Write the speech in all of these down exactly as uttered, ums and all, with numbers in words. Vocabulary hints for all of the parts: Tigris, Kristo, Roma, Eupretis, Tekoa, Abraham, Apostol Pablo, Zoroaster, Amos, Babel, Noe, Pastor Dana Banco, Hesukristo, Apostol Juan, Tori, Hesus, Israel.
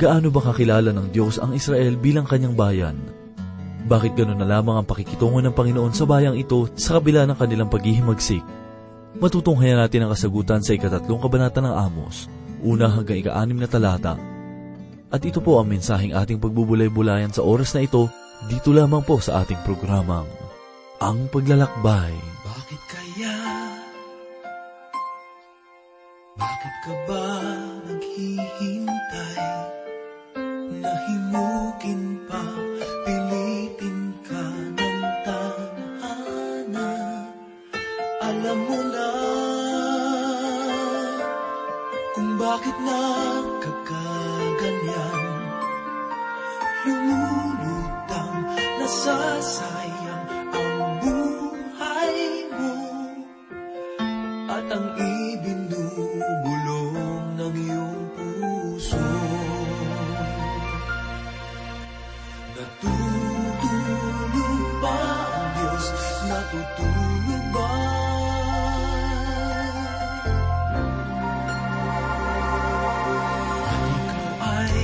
Gaano ba kakilala ng Diyos ang Israel bilang kanyang bayan? Bakit gano'n na lamang ang pakikitungo ng Panginoon sa bayang ito sa kabila ng kanilang paghihimagsik? Matutunghayan natin ang kasagutan sa ikatatlong kabanata ng Amos, una hanggang ika-anim na talata. At ito po ang mensaheng ating pagbubulay-bulayan sa oras na ito, dito lamang po sa ating programang Ang Paglalakbay. Bakit kaya? Bakit ka ba naghihintay? Nahimukin pa, pilitin ka ng tanhana. Alam mo na kung bakit nagkakaganyan. Lumulutang, nasasayang ang buhay mo at ang ibinubulong ng iyong puso. Natutulog ba ang Diyos? Natutulog ba? At ikaw ay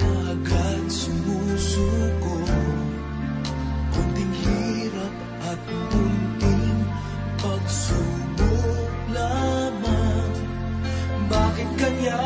agad sumusuko. Kunting hirap at kunting pagsubok lamang. Bakit kanya?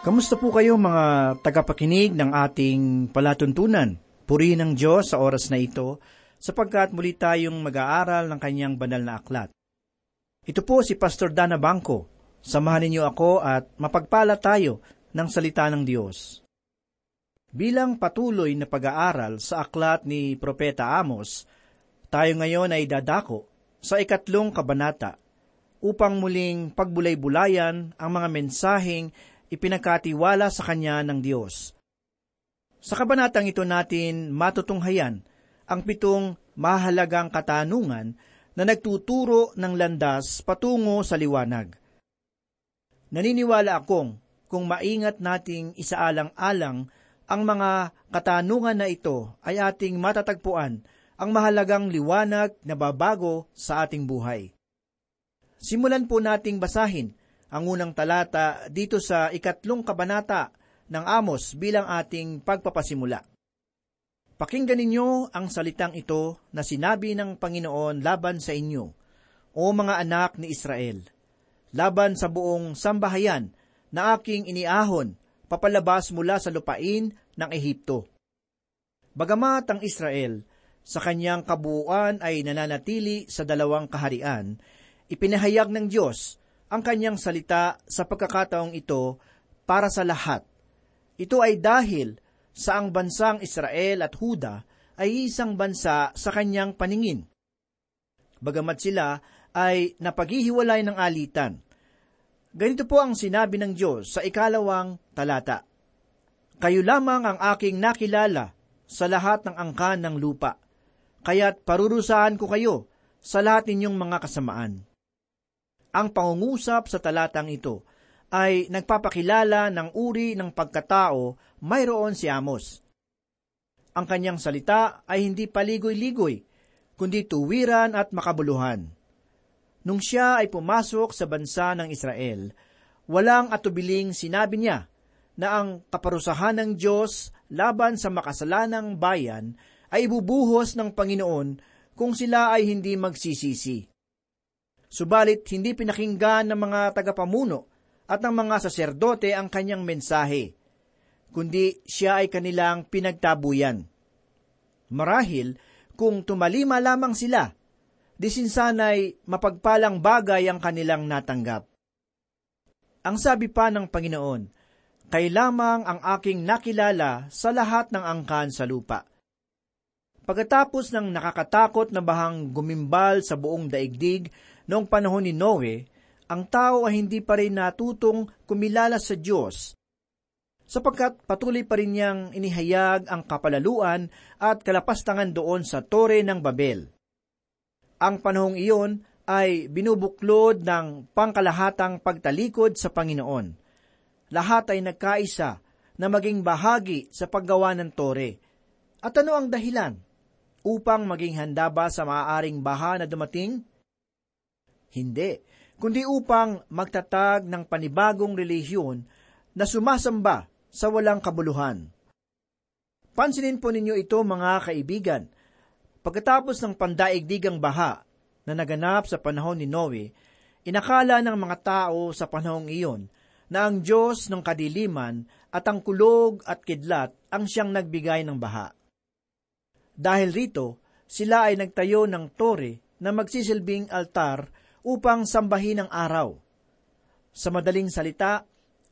Kamusta po kayo mga tagapakinig ng ating palatuntunan? Purihin ang Diyos sa oras na ito sapagkat muli tayong mag-aaral ng kanyang banal na aklat. Ito po si Pastor Dana Banco. Samahan ninyo ako at mapagpala tayo ng salita ng Diyos. Bilang patuloy na pag-aaral sa aklat ni Propeta Amos, tayo ngayon ay dadako sa ikatlong kabanata upang muling pagbulay-bulayan ang mga mensaheng ipinagkatiwala sa kanya ng Diyos. Sa kabanatang ito natin matutunghayan ang pitong mahalagang katanungan na nagtuturo ng landas patungo sa liwanag. Naniniwala akong kung maingat nating isaalang-alang ang mga katanungan na ito ay ating matatagpuan ang mahalagang liwanag na babago sa ating buhay. Simulan po nating basahin ang unang talata dito sa ikatlong kabanata ng Amos bilang ating pagpapasimula. Pakinggan ninyo ang salitang ito na sinabi ng Panginoon laban sa inyo, o mga anak ni Israel, laban sa buong sambahayan na aking iniahon papalabas mula sa lupain ng Ehipto. Bagamat ang Israel sa kanyang kabuuan ay nananatili sa dalawang kaharian, ipinahayag ng Diyos ang kanyang salita sa pagkakataong ito para sa lahat. Ito ay dahil sa ang bansang Israel at Huda ay isang bansa sa kanyang paningin. Bagamat sila ay napaghihiwalay ng alitan. Ganito po ang sinabi ng Diyos sa ikalawang talata. Kayo lamang ang aking nakilala sa lahat ng angkan ng lupa, kaya't parurusahan ko kayo sa lahat ninyong mga kasamaan. Ang pangungusap sa talatang ito ay nagpapakilala ng uri ng pagkatao mayroon si Amos. Ang kanyang salita ay hindi paligoy-ligoy, kundi tuwiran at makabuluhan. Nung siya ay pumasok sa bansa ng Israel, walang atubiling sinabi niya na ang kaparusahan ng Diyos laban sa makasalanang bayan ay ibubuhos ng Panginoon kung sila ay hindi magsisisi. Subalit hindi pinakinggan ng mga tagapamuno at ng mga saserdote ang kanyang mensahe, kundi siya ay kanilang pinagtabuyan. Marahil kung tumalima lamang sila, di sinsana'y mapagpalang bagay ang kanilang natanggap. Ang sabi pa ng Panginoon, kayo lamang ang aking nakilala sa lahat ng angkan sa lupa. Pagkatapos ng nakakatakot na bahang gumimbal sa buong daigdig noong panahon ni Noe, ang tao ay hindi pa rin natutong kumilala sa Diyos, sapagkat patuloy pa rin niyang inihayag ang kapalaluan at kalapastangan doon sa Tore ng Babel. Ang panahong iyon ay binubuklod ng pangkalahatang pagtalikod sa Panginoon. Lahat ay nagkaisa na maging bahagi sa paggawa ng Tore. At ano ang dahilan? Upang maging handa ba sa maaaring baha na dumating? Hindi. Kundi upang magtatag ng panibagong relihiyon na sumasamba sa walang kabuluhan. Pansinin po ninyo ito, mga kaibigan. Pagkatapos ng pandaigdigang baha na naganap sa panahon ni Noe, inakala ng mga tao sa panahong iyon na ang Diyos ng kadiliman at ang kulog at kidlat ang siyang nagbigay ng baha. Dahil rito, sila ay nagtayo ng tore na magsisilbing altar upang sambahin ang araw. Sa madaling salita,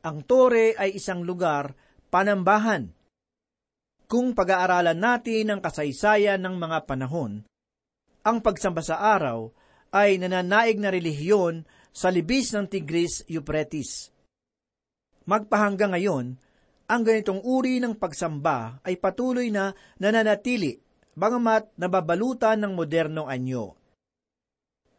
ang tore ay isang lugar, panambahan. Kung pag-aaralan natin ang kasaysayan ng mga panahon, ang pagsamba sa araw ay nananaig na relihiyon sa libis ng Tigris, Eupretis. Magpahanggang ngayon, ang ganitong uri ng pagsamba ay patuloy na nananatili, bagamat nababalutan ng modernong anyo.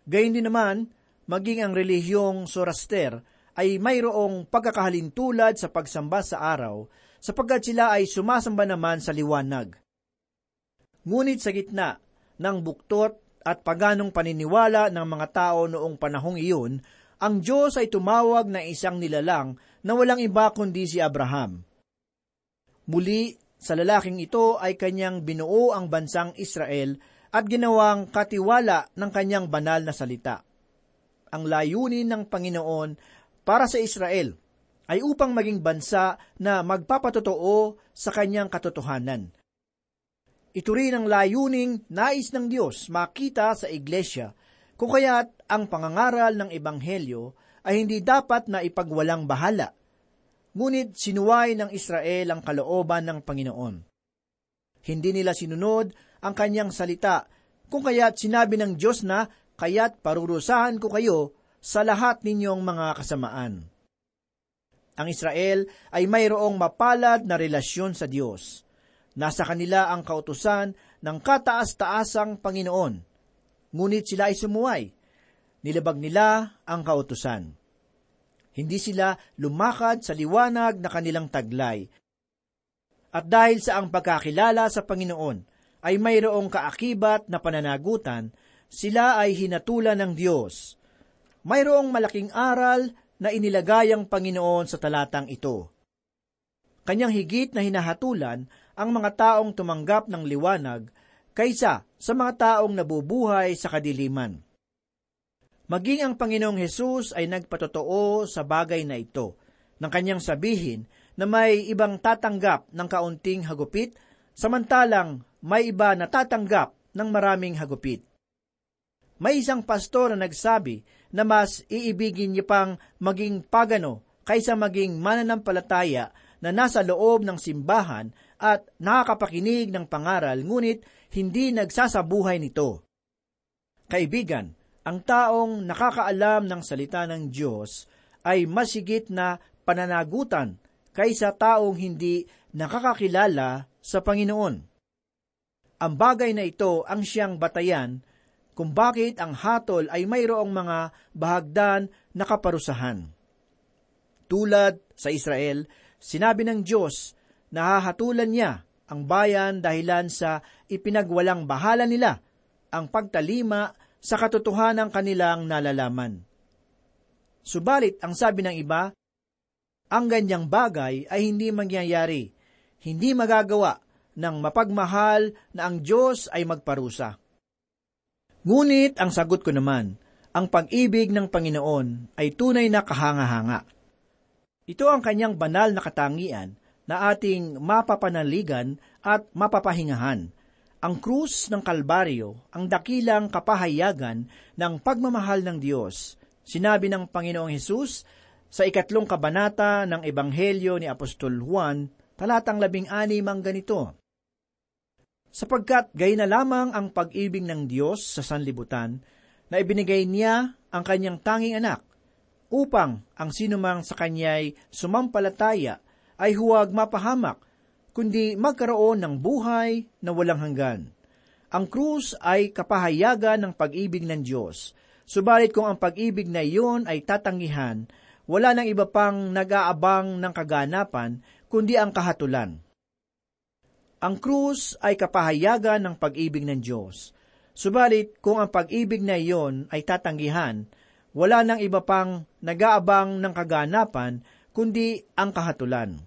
Gayun din naman, maging ang relihiyong Zoroaster ay mayroong pagkakahalintulad sa pagsamba sa araw, sapagkat sila ay sumasamba naman sa liwanag. Ngunit sa gitna ng buktot at paganong paniniwala ng mga tao noong panahong iyon, ang Diyos ay tumawag na isang nilalang na walang iba kundi si Abraham. Muli, sa lalaking ito ay kanyang binuo ang bansang Israel at ginawang katiwala ng kanyang banal na salita. Ang layunin ng Panginoon para sa Israel ay upang maging bansa na magpapatotoo sa kanyang katotohanan. Ito rin ang layuning nais ng Diyos makita sa Iglesia, kung kaya't ang pangangaral ng Ebanghelyo ay hindi dapat na ipagwalang bahala. Ngunit sinuway ng Israel ang kalooban ng Panginoon. Hindi nila sinunod ang kanyang salita, kung kaya't sinabi ng Diyos na, kaya't parurusahan ko kayo sa lahat ninyong mga kasamaan. Ang Israel ay mayroong mapalad na relasyon sa Diyos. Nasa kanila ang kautusan ng kataas-taasang Panginoon, ngunit sila ay sumuway. Nilabag nila ang kautusan. Hindi sila lumakad sa liwanag na kanilang taglay. At dahil sa ang pagkakilala sa Panginoon ay mayroong kaakibat na pananagutan, sila ay hinatulan ng Diyos. Mayroong malaking aral na inilagay ang Panginoon sa talatang ito. Kanyang higit na hinahatulan ang mga taong tumanggap ng liwanag kaysa sa mga taong nabubuhay sa kadiliman. Maging ang Panginoong Hesus ay nagpatotoo sa bagay na ito, nang kanyang sabihin na may ibang tatanggap ng kaunting hagupit, samantalang may iba na tatanggap ng maraming hagupit. May isang pastor na nagsabi na mas iibigin niya pang maging pagano kaysa maging mananampalataya na nasa loob ng simbahan at nakakapakinig ng pangaral ngunit hindi nagsasabuhay nito. Kaibigan, ang taong nakakaalam ng salita ng Diyos ay masigit na pananagutan kaysa taong hindi nakakakilala sa Panginoon. Ang bagay na ito ang siyang batayan kung bakit ang hatol ay mayroong mga bahagdan na kaparusahan. Tulad sa Israel, sinabi ng Diyos na hahatulan niya ang bayan dahilan sa ipinagwalang bahala nila ang pagtalima sa katotohanan ng kanilang nalalaman. Subalit, ang sabi ng iba, ang ganyang bagay ay hindi mangyayari, hindi magagawa ng mapagmahal na ang Diyos ay magparusa. Ngunit ang sagot ko naman, ang pag-ibig ng Panginoon ay tunay na kahanga-hanga. Ito ang kanyang banal na katangian na ating mapapanaligan at mapapahingahan. Ang krus ng Kalbaryo, ang dakilang kapahayagan ng pagmamahal ng Diyos, sinabi ng Panginoong Hesus sa ikatlong kabanata ng Ebanghelyo ni Apostol Juan, talatang labing anim ang ganito. Sapagkat gay na lamang ang pag-ibig ng Diyos sa sanlibutan na ibinigay niya ang kanyang tanging anak, upang ang sinumang sa kanya'y sumampalataya ay huwag mapahamak, kundi magkaroon ng buhay na walang hanggan. Ang krus ay kapahayagan ng pag-ibig ng Diyos. Subalit kung ang pag-ibig na iyon ay tatanggihan, wala nang iba pang nag-aabang ng kaganapan, kundi ang kahatulan. Ang krus ay kapahayagan ng pag-ibig ng Diyos. Subalit kung ang pag-ibig na iyon ay tatanggihan, wala nang iba pang nag-aabang ng kaganapan, kundi ang kahatulan.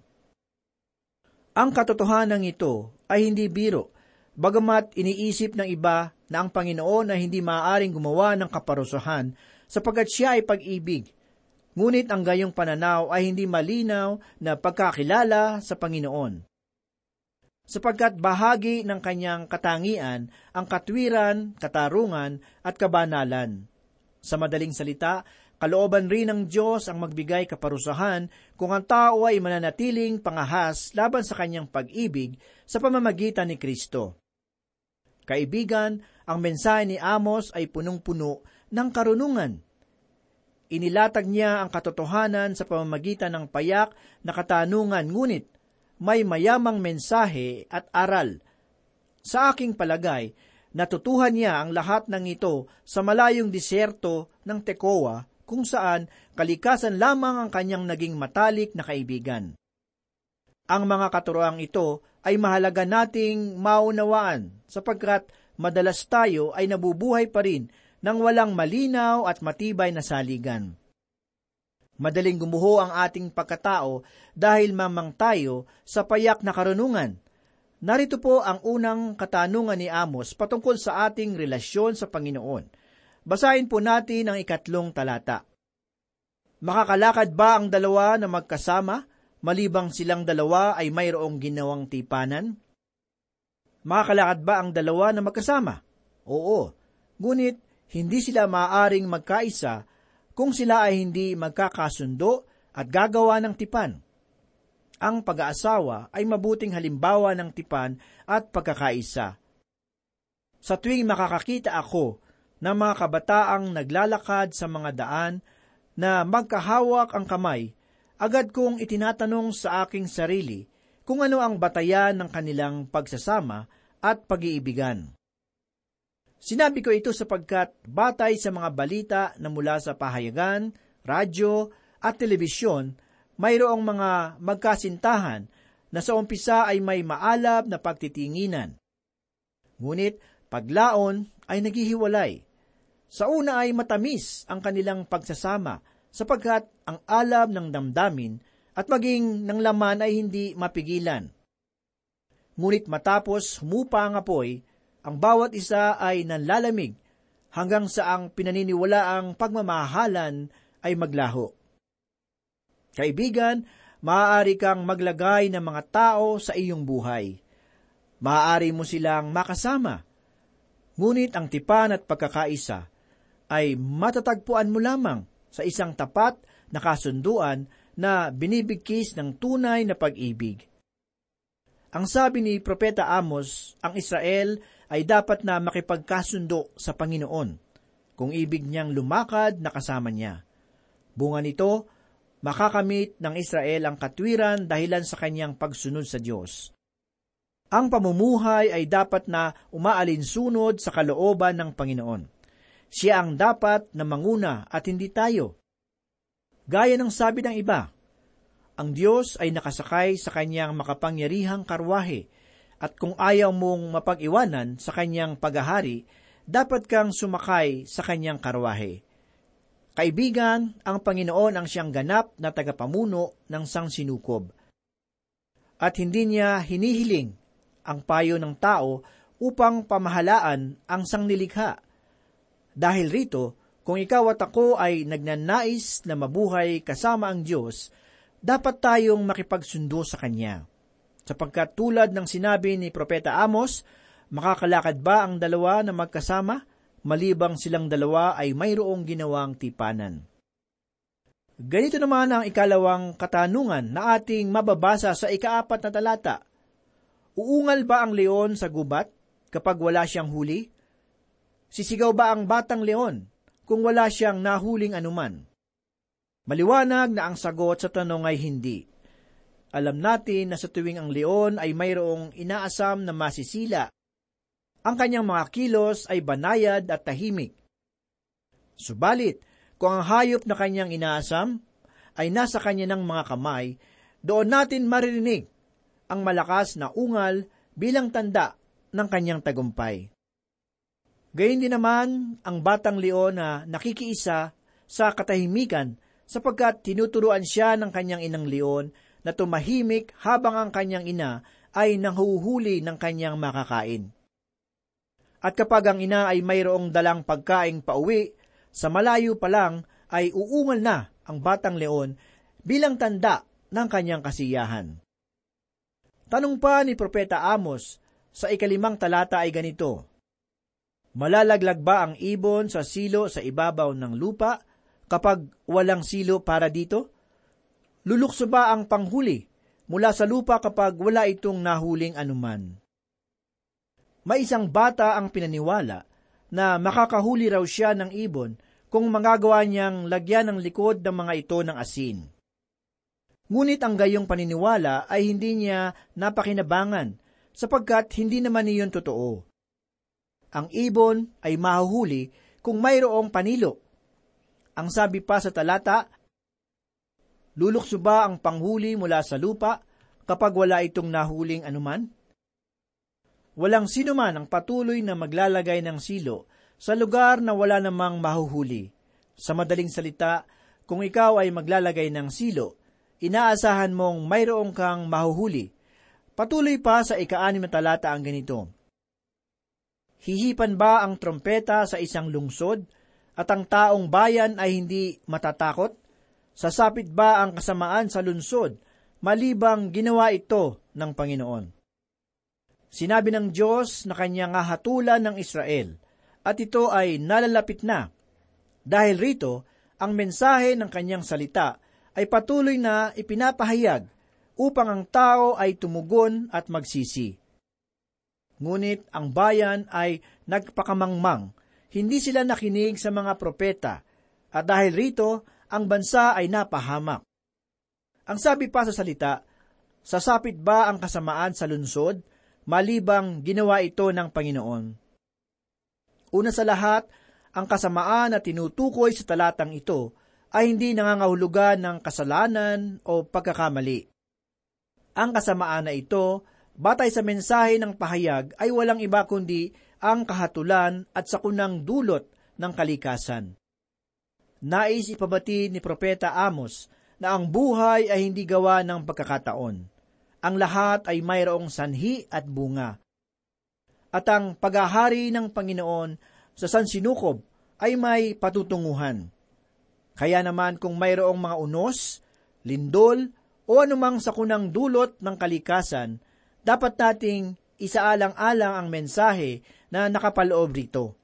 Ang katotohanan ito ay hindi biro, bagamat iniisip ng iba na ang Panginoon ay hindi maaaring gumawa ng kaparusahan sapagkat siya ay pag-ibig. Ngunit ang gayong pananaw ay hindi malinaw na pagkakilala sa Panginoon. Sapagkat bahagi ng kanyang katangian ang katwiran, katarungan at kabanalan. Sa madaling salita, kalooban rin ng Diyos ang magbigay kaparusahan kung ang tao ay mananatiling pangahas laban sa kanyang pag-ibig sa pamamagitan ni Kristo. Kaibigan, ang mensahe ni Amos ay punong-puno ng karunungan. Inilatag niya ang katotohanan sa pamamagitan ng payak na katanungan, ngunit may mayamang mensahe at aral. Sa aking palagay, natutuhan niya ang lahat ng ito sa malayong disyerto ng Tekoa, kung saan kalikasan lamang ang kanyang naging matalik na kaibigan. Ang mga katuroang ito ay mahalaga nating maunawaan sapagkat madalas tayo ay nabubuhay pa rin ng walang malinaw at matibay na saligan. Madaling gumuho ang ating pagkatao dahil mamang tayo sa payak na karunungan. Narito po ang unang katanungan ni Amos patungkol sa ating relasyon sa Panginoon. Basahin po natin ang ikatlong talata. Makakalakad ba ang dalawa na magkasama, malibang silang dalawa ay mayroong ginawang tipanan? Makakalakad ba ang dalawa na magkasama? Oo, ngunit hindi sila maaaring magkaisa kung sila ay hindi magkakasundo at gagawa ng tipan. Ang pag-aasawa ay mabuting halimbawa ng tipan at pagkakaisa. Sa tuwing makakakita ako na mga kabataang naglalakad sa mga daan na magkahawak ang kamay, agad kong itinatanong sa aking sarili kung ano ang batayan ng kanilang pagsasama at pag-iibigan. Sinabi ko ito sapagkat batay sa mga balita na mula sa pahayagan, radyo at telebisyon, mayroong mga magkasintahan na sa umpisa ay may maalab na pagtitinginan. Ngunit paglaon ay naghihiwalay. Sa una ay matamis ang kanilang pagsasama sapagkat ang alab ng damdamin at maging ng laman ay hindi mapigilan. Ngunit matapos humupa ang apoy, ang bawat isa ay nanlalamig hanggang sa ang pinaniniwalaang pagmamahalan ay maglaho. Kaibigan, maaari kang maglagay ng mga tao sa iyong buhay. Maaari mo silang makasama. Ngunit ang tipan at pagkakaisa ay matatagpuan mo lamang sa isang tapat na kasunduan na binibigkis ng tunay na pag-ibig. Ang sabi ni Propeta Amos, ang Israel ay dapat na makipagkasundo sa Panginoon kung ibig niyang lumakad na kasama niya. Bunga nito, makakamit ng Israel ang katwiran dahilan sa kanyang pagsunod sa Diyos. Ang pamumuhay ay dapat na umaalinsunod sa kalooban ng Panginoon. Siya ang dapat na manguna at hindi tayo. Gaya ng sabi ng iba, ang Diyos ay nakasakay sa kanyang makapangyarihang karwahe at kung ayaw mong mapag-iwanan sa kanyang paghahari, dapat kang sumakay sa kanyang karwahe. Kaibigan, ang Panginoon ang siyang ganap na tagapamuno ng sangsinukob. At hindi niya hinihiling ang payo ng tao upang pamahalaan ang sanglilikha. Dahil rito, kung ikaw at ako ay nagnanais na mabuhay kasama ang Diyos, dapat tayong makipagsundo sa Kanya. Sapagkat tulad ng sinabi ni Propeta Amos, makakalakad ba ang dalawa na magkasama, malibang silang dalawa ay mayroong ginawang tipanan? Ganito naman ang ikalawang katanungan na ating mababasa sa ikaapat na talata. Uungal ba ang leon sa gubat kapag wala siyang huli? Sisigaw ba ang batang leon kung wala siyang nahuling anuman? Maliwanag na ang sagot sa tanong ay hindi. Alam natin na sa tuwing ang leon ay mayroong inaasam na masisila, ang kanyang mga kilos ay banayad at tahimik. Subalit, kung ang hayop na kanyang inaasam ay nasa kanya ng mga kamay, doon natin maririnig ang malakas na ungal bilang tanda ng kanyang tagumpay. Gayun din naman ang batang leon na nakikiisa sa katahimikan sapagkat tinuturuan siya ng kanyang inang leon na tumahimik habang ang kanyang ina ay nanghuhuli ng kanyang makakain. At kapag ang ina ay mayroong dalang pagkaing pauwi, sa malayo pa lang ay uungal na ang batang leon bilang tanda ng kanyang kasiyahan. Tanong pa ni Propeta Amos sa ikalimang talata ay ganito, malalaglag ba ang ibon sa silo sa ibabaw ng lupa kapag walang silo para dito? Lulukso ba ang panghuli mula sa lupa kapag wala itong nahuling anuman? May isang bata ang pinaniwala na makakahuli raw siya ng ibon kung magagawa niyang lagyan ng likod ng mga ito ng asin. Ngunit ang gayong paniniwala ay hindi niya napakinabangan sapagkat hindi naman iyon totoo. Ang ibon ay mahuhuli kung mayroong panilo. Ang sabi pa sa talata, lulukso ba ang panghuli mula sa lupa kapag wala itong nahuling anuman? Walang sino man ang patuloy na maglalagay ng silo sa lugar na wala namang mahuhuli. Sa madaling salita, kung ikaw ay maglalagay ng silo, inaasahan mong mayroong kang mahuhuli. Patuloy pa sa ika-anim na talata ang ganito, hihipan ba ang trompeta sa isang lungsod at ang taong bayan ay hindi matatakot? Sasapit ba ang kasamaan sa lungsod malibang ginawa ito ng Panginoon? Sinabi ng Diyos na kanyang hahatulan ng Israel at ito ay nalalapit na. Dahil rito, ang mensahe ng kanyang salita ay patuloy na ipinapahayag upang ang tao ay tumugon at magsisi. Ngunit ang bayan ay nagpakamangmang, hindi sila nakinig sa mga propeta, at dahil rito, ang bansa ay napahamak. Ang sabi pa sa salita, Sasapit ba ang kasamaan sa lungsod, malibang ginawa ito ng Panginoon? Una sa lahat, ang kasamaan na tinutukoy sa talatang ito ay hindi nangangahulugan ng kasalanan o pagkakamali. Ang kasamaan na ito, batay sa mensahe ng pahayag, ay walang iba kundi ang kahatulan at sakunang dulot ng kalikasan. Nais ipabatid ni Propeta Amos na ang buhay ay hindi gawa ng pagkakataon. Ang lahat ay mayroong sanhi at bunga. At ang paghahari ng Panginoon sa sansinukob ay may patutunguhan. Kaya naman kung mayroong mga unos, lindol, o anumang sakunang dulot ng kalikasan, dapat nating isaalang-alang ang mensahe na nakapaloob rito.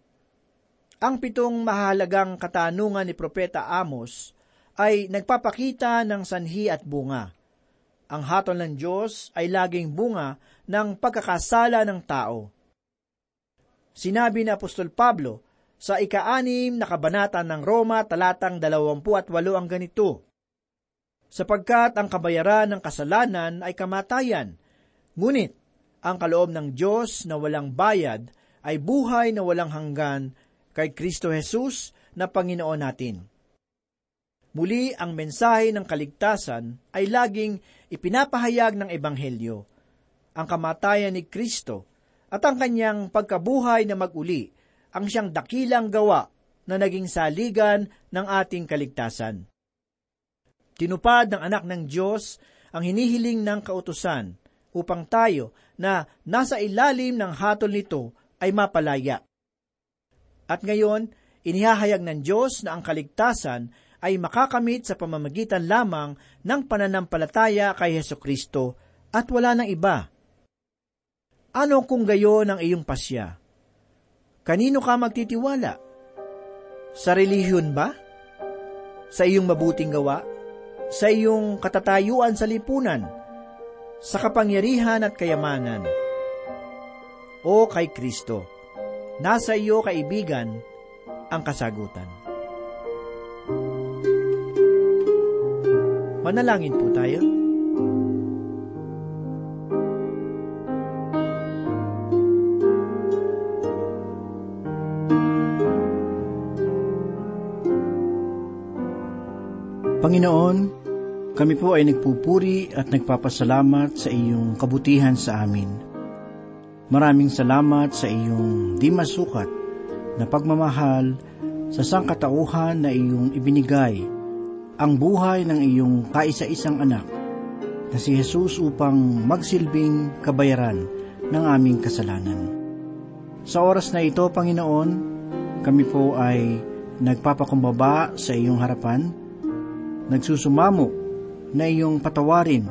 Ang pitong mahalagang katanungan ni Propeta Amos ay nagpapakita ng sanhi at bunga. Ang hatol ng Diyos ay laging bunga ng pagkakasala ng tao. Sinabi ni Apostol Pablo sa ika-anim na kabanata ng Roma talatang dalawampu't walo ang ganito, sapagkat ang kabayaran ng kasalanan ay kamatayan, ngunit ang kaloob ng Diyos na walang bayad ay buhay na walang hanggan kay Kristo Hesus na Panginoon natin. Muli, ang mensahe ng kaligtasan ay laging ipinapahayag ng Ebanghelyo. Ang kamatayan ni Kristo at ang kanyang pagkabuhay na mag-uli ang siyang dakilang gawa na naging saligan ng ating kaligtasan. Tinupad ng anak ng Diyos ang hinihiling ng kautusan upang tayo na nasa ilalim ng hatol nito ay mapalaya. At ngayon, inihahayag ng Diyos na ang kaligtasan ay makakamit sa pamamagitan lamang ng pananampalataya kay Hesukristo at wala nang iba. Ano kung gayon ang iyong pasya? Kanino ka magtitiwala? Sa relihiyon ba? Sa iyong mabuting gawa? Sa iyong katatayuan sa lipunan? Sa kapangyarihan at kayamanan? O kay Kristo, nasa iyo, kaibigan, ang kasagutan. Manalangin po tayo. Panginoon, kami po ay nagpupuri at nagpapasalamat sa iyong kabutihan sa amin. Maraming salamat sa iyong di masukat na pagmamahal sa sangkatauhan na iyong ibinigay ang buhay ng iyong kaisa-isang anak na si Hesus upang magsilbing kabayaran ng aming kasalanan. Sa oras na ito, Panginoon, kami po ay nagpapakumbaba sa iyong harapan, nagsusumamo na iyong patawarin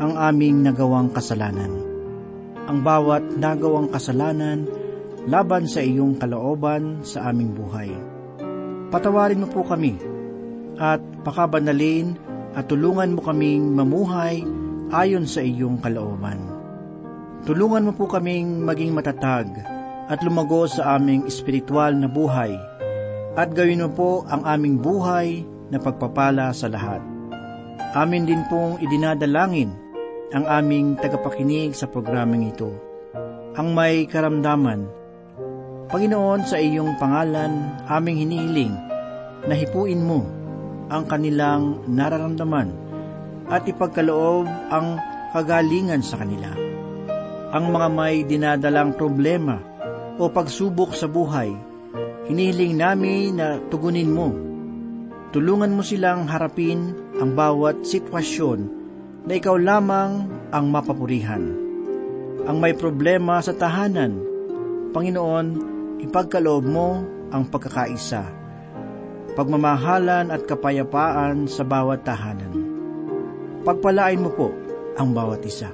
ang aming nagawang kasalanan. Ang bawat nagawang kasalanan laban sa iyong kalooban sa aming buhay. Patawarin mo po kami at pakabanalin at tulungan mo kaming mamuhay ayon sa iyong kalooban. Tulungan mo po kaming maging matatag at lumago sa aming espiritual na buhay at gawin mo po ang aming buhay na pagpapala sa lahat. Amin din pong idinadalangin ang aming tagapakinig sa programang ito, ang may karamdaman. Panginoon, sa iyong pangalan aming hinihiling na hipuin mo ang kanilang nararamdaman at ipagkaloob ang kagalingan sa kanila. Ang mga may dinadalang problema o pagsubok sa buhay, hinihiling namin na tugunin mo. Tulungan mo silang harapin ang bawat sitwasyon na ikaw lamang ang mapapurihan. Ang may problema sa tahanan, Panginoon, ipagkaloob mo ang pagkakaisa, pagmamahalan at kapayapaan sa bawat tahanan. Pagpalain mo po ang bawat isa.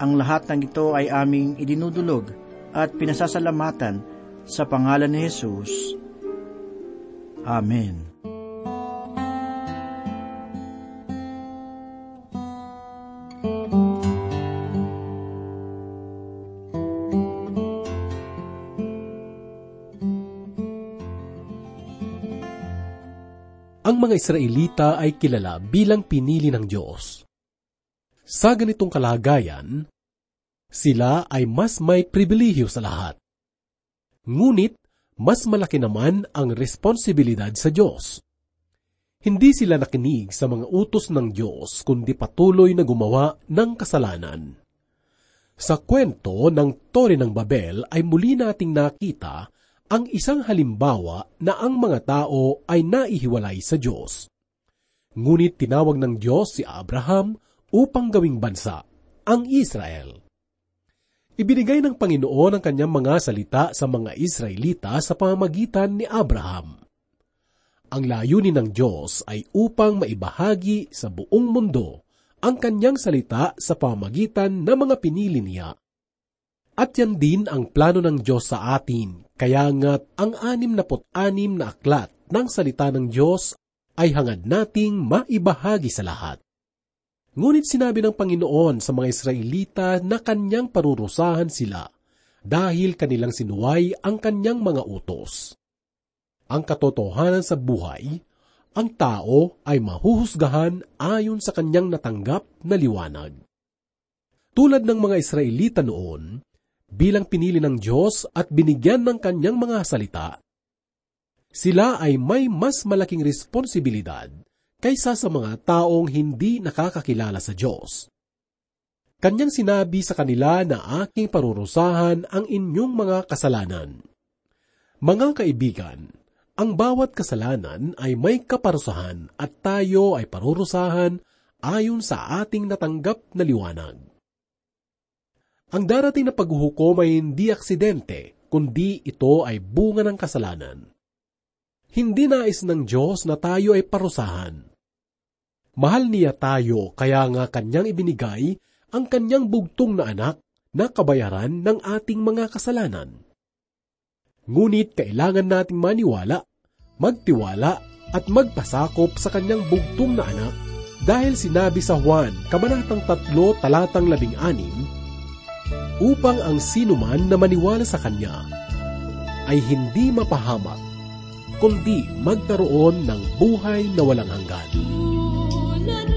Ang lahat ng ito ay aming idinudulog at pinasasalamatan sa pangalan ni Hesus. Amen. Ang mga Israelita ay kilala bilang pinili ng Diyos. Sa ganitong kalagayan, sila ay mas may pribilehiyo sa lahat. Ngunit, mas malaki naman ang responsibilidad sa Diyos. Hindi sila nakinig sa mga utos ng Diyos, kundi patuloy na gumawa ng kasalanan. Sa kwento ng Tori ng Babel ay muli nating nakita ang isang halimbawa na ang mga tao ay naihiwalay sa Diyos. Ngunit tinawag ng Diyos si Abraham upang gawing bansa, ang Israel. Ibinigay ng Panginoon ang kanyang mga salita sa mga Israelita sa pamamagitan ni Abraham. Ang layunin ng Diyos ay upang maibahagi sa buong mundo ang kanyang salita sa pamamagitan ng mga pinili niya. At yan din ang plano ng Diyos sa atin, kaya nga't ang anim na anim na aklat ng salita ng Diyos ay hangad nating maibahagi sa lahat. Ngunit sinabi ng Panginoon sa mga Israelita na kanyang parurusahan sila dahil kanilang sinuway ang kanyang mga utos. Ang katotohanan sa buhay, ang tao ay mahuhusgahan ayon sa kanyang natanggap na liwanag. Tulad ng mga Israelita noon, bilang pinili ng Diyos at binigyan ng kanyang mga salita, sila ay may mas malaking responsibilidad kaysa sa mga taong hindi nakakakilala sa Diyos. Kanyang sinabi sa kanila na aking parurusahan ang inyong mga kasalanan. Mga kaibigan, ang bawat kasalanan ay may kaparusahan at tayo ay parurusahan ayon sa ating natanggap na liwanag. Ang darating na paghuhukom ay hindi aksidente, kundi ito ay bunga ng kasalanan. Hindi nais ng Diyos na tayo ay parusahan. Mahal niya tayo, kaya nga kanyang ibinigay ang kanyang bugtong na anak na kabayaran ng ating mga kasalanan. Ngunit kailangan nating maniwala, magtiwala at magpasakop sa kanyang bugtong na anak dahil sinabi sa Juan, Kabanatang tatlo, talatang labing anim, upang ang sinuman na maniwala sa kanya ay hindi mapahamak, kundi magkaroon ng buhay na walang hanggan.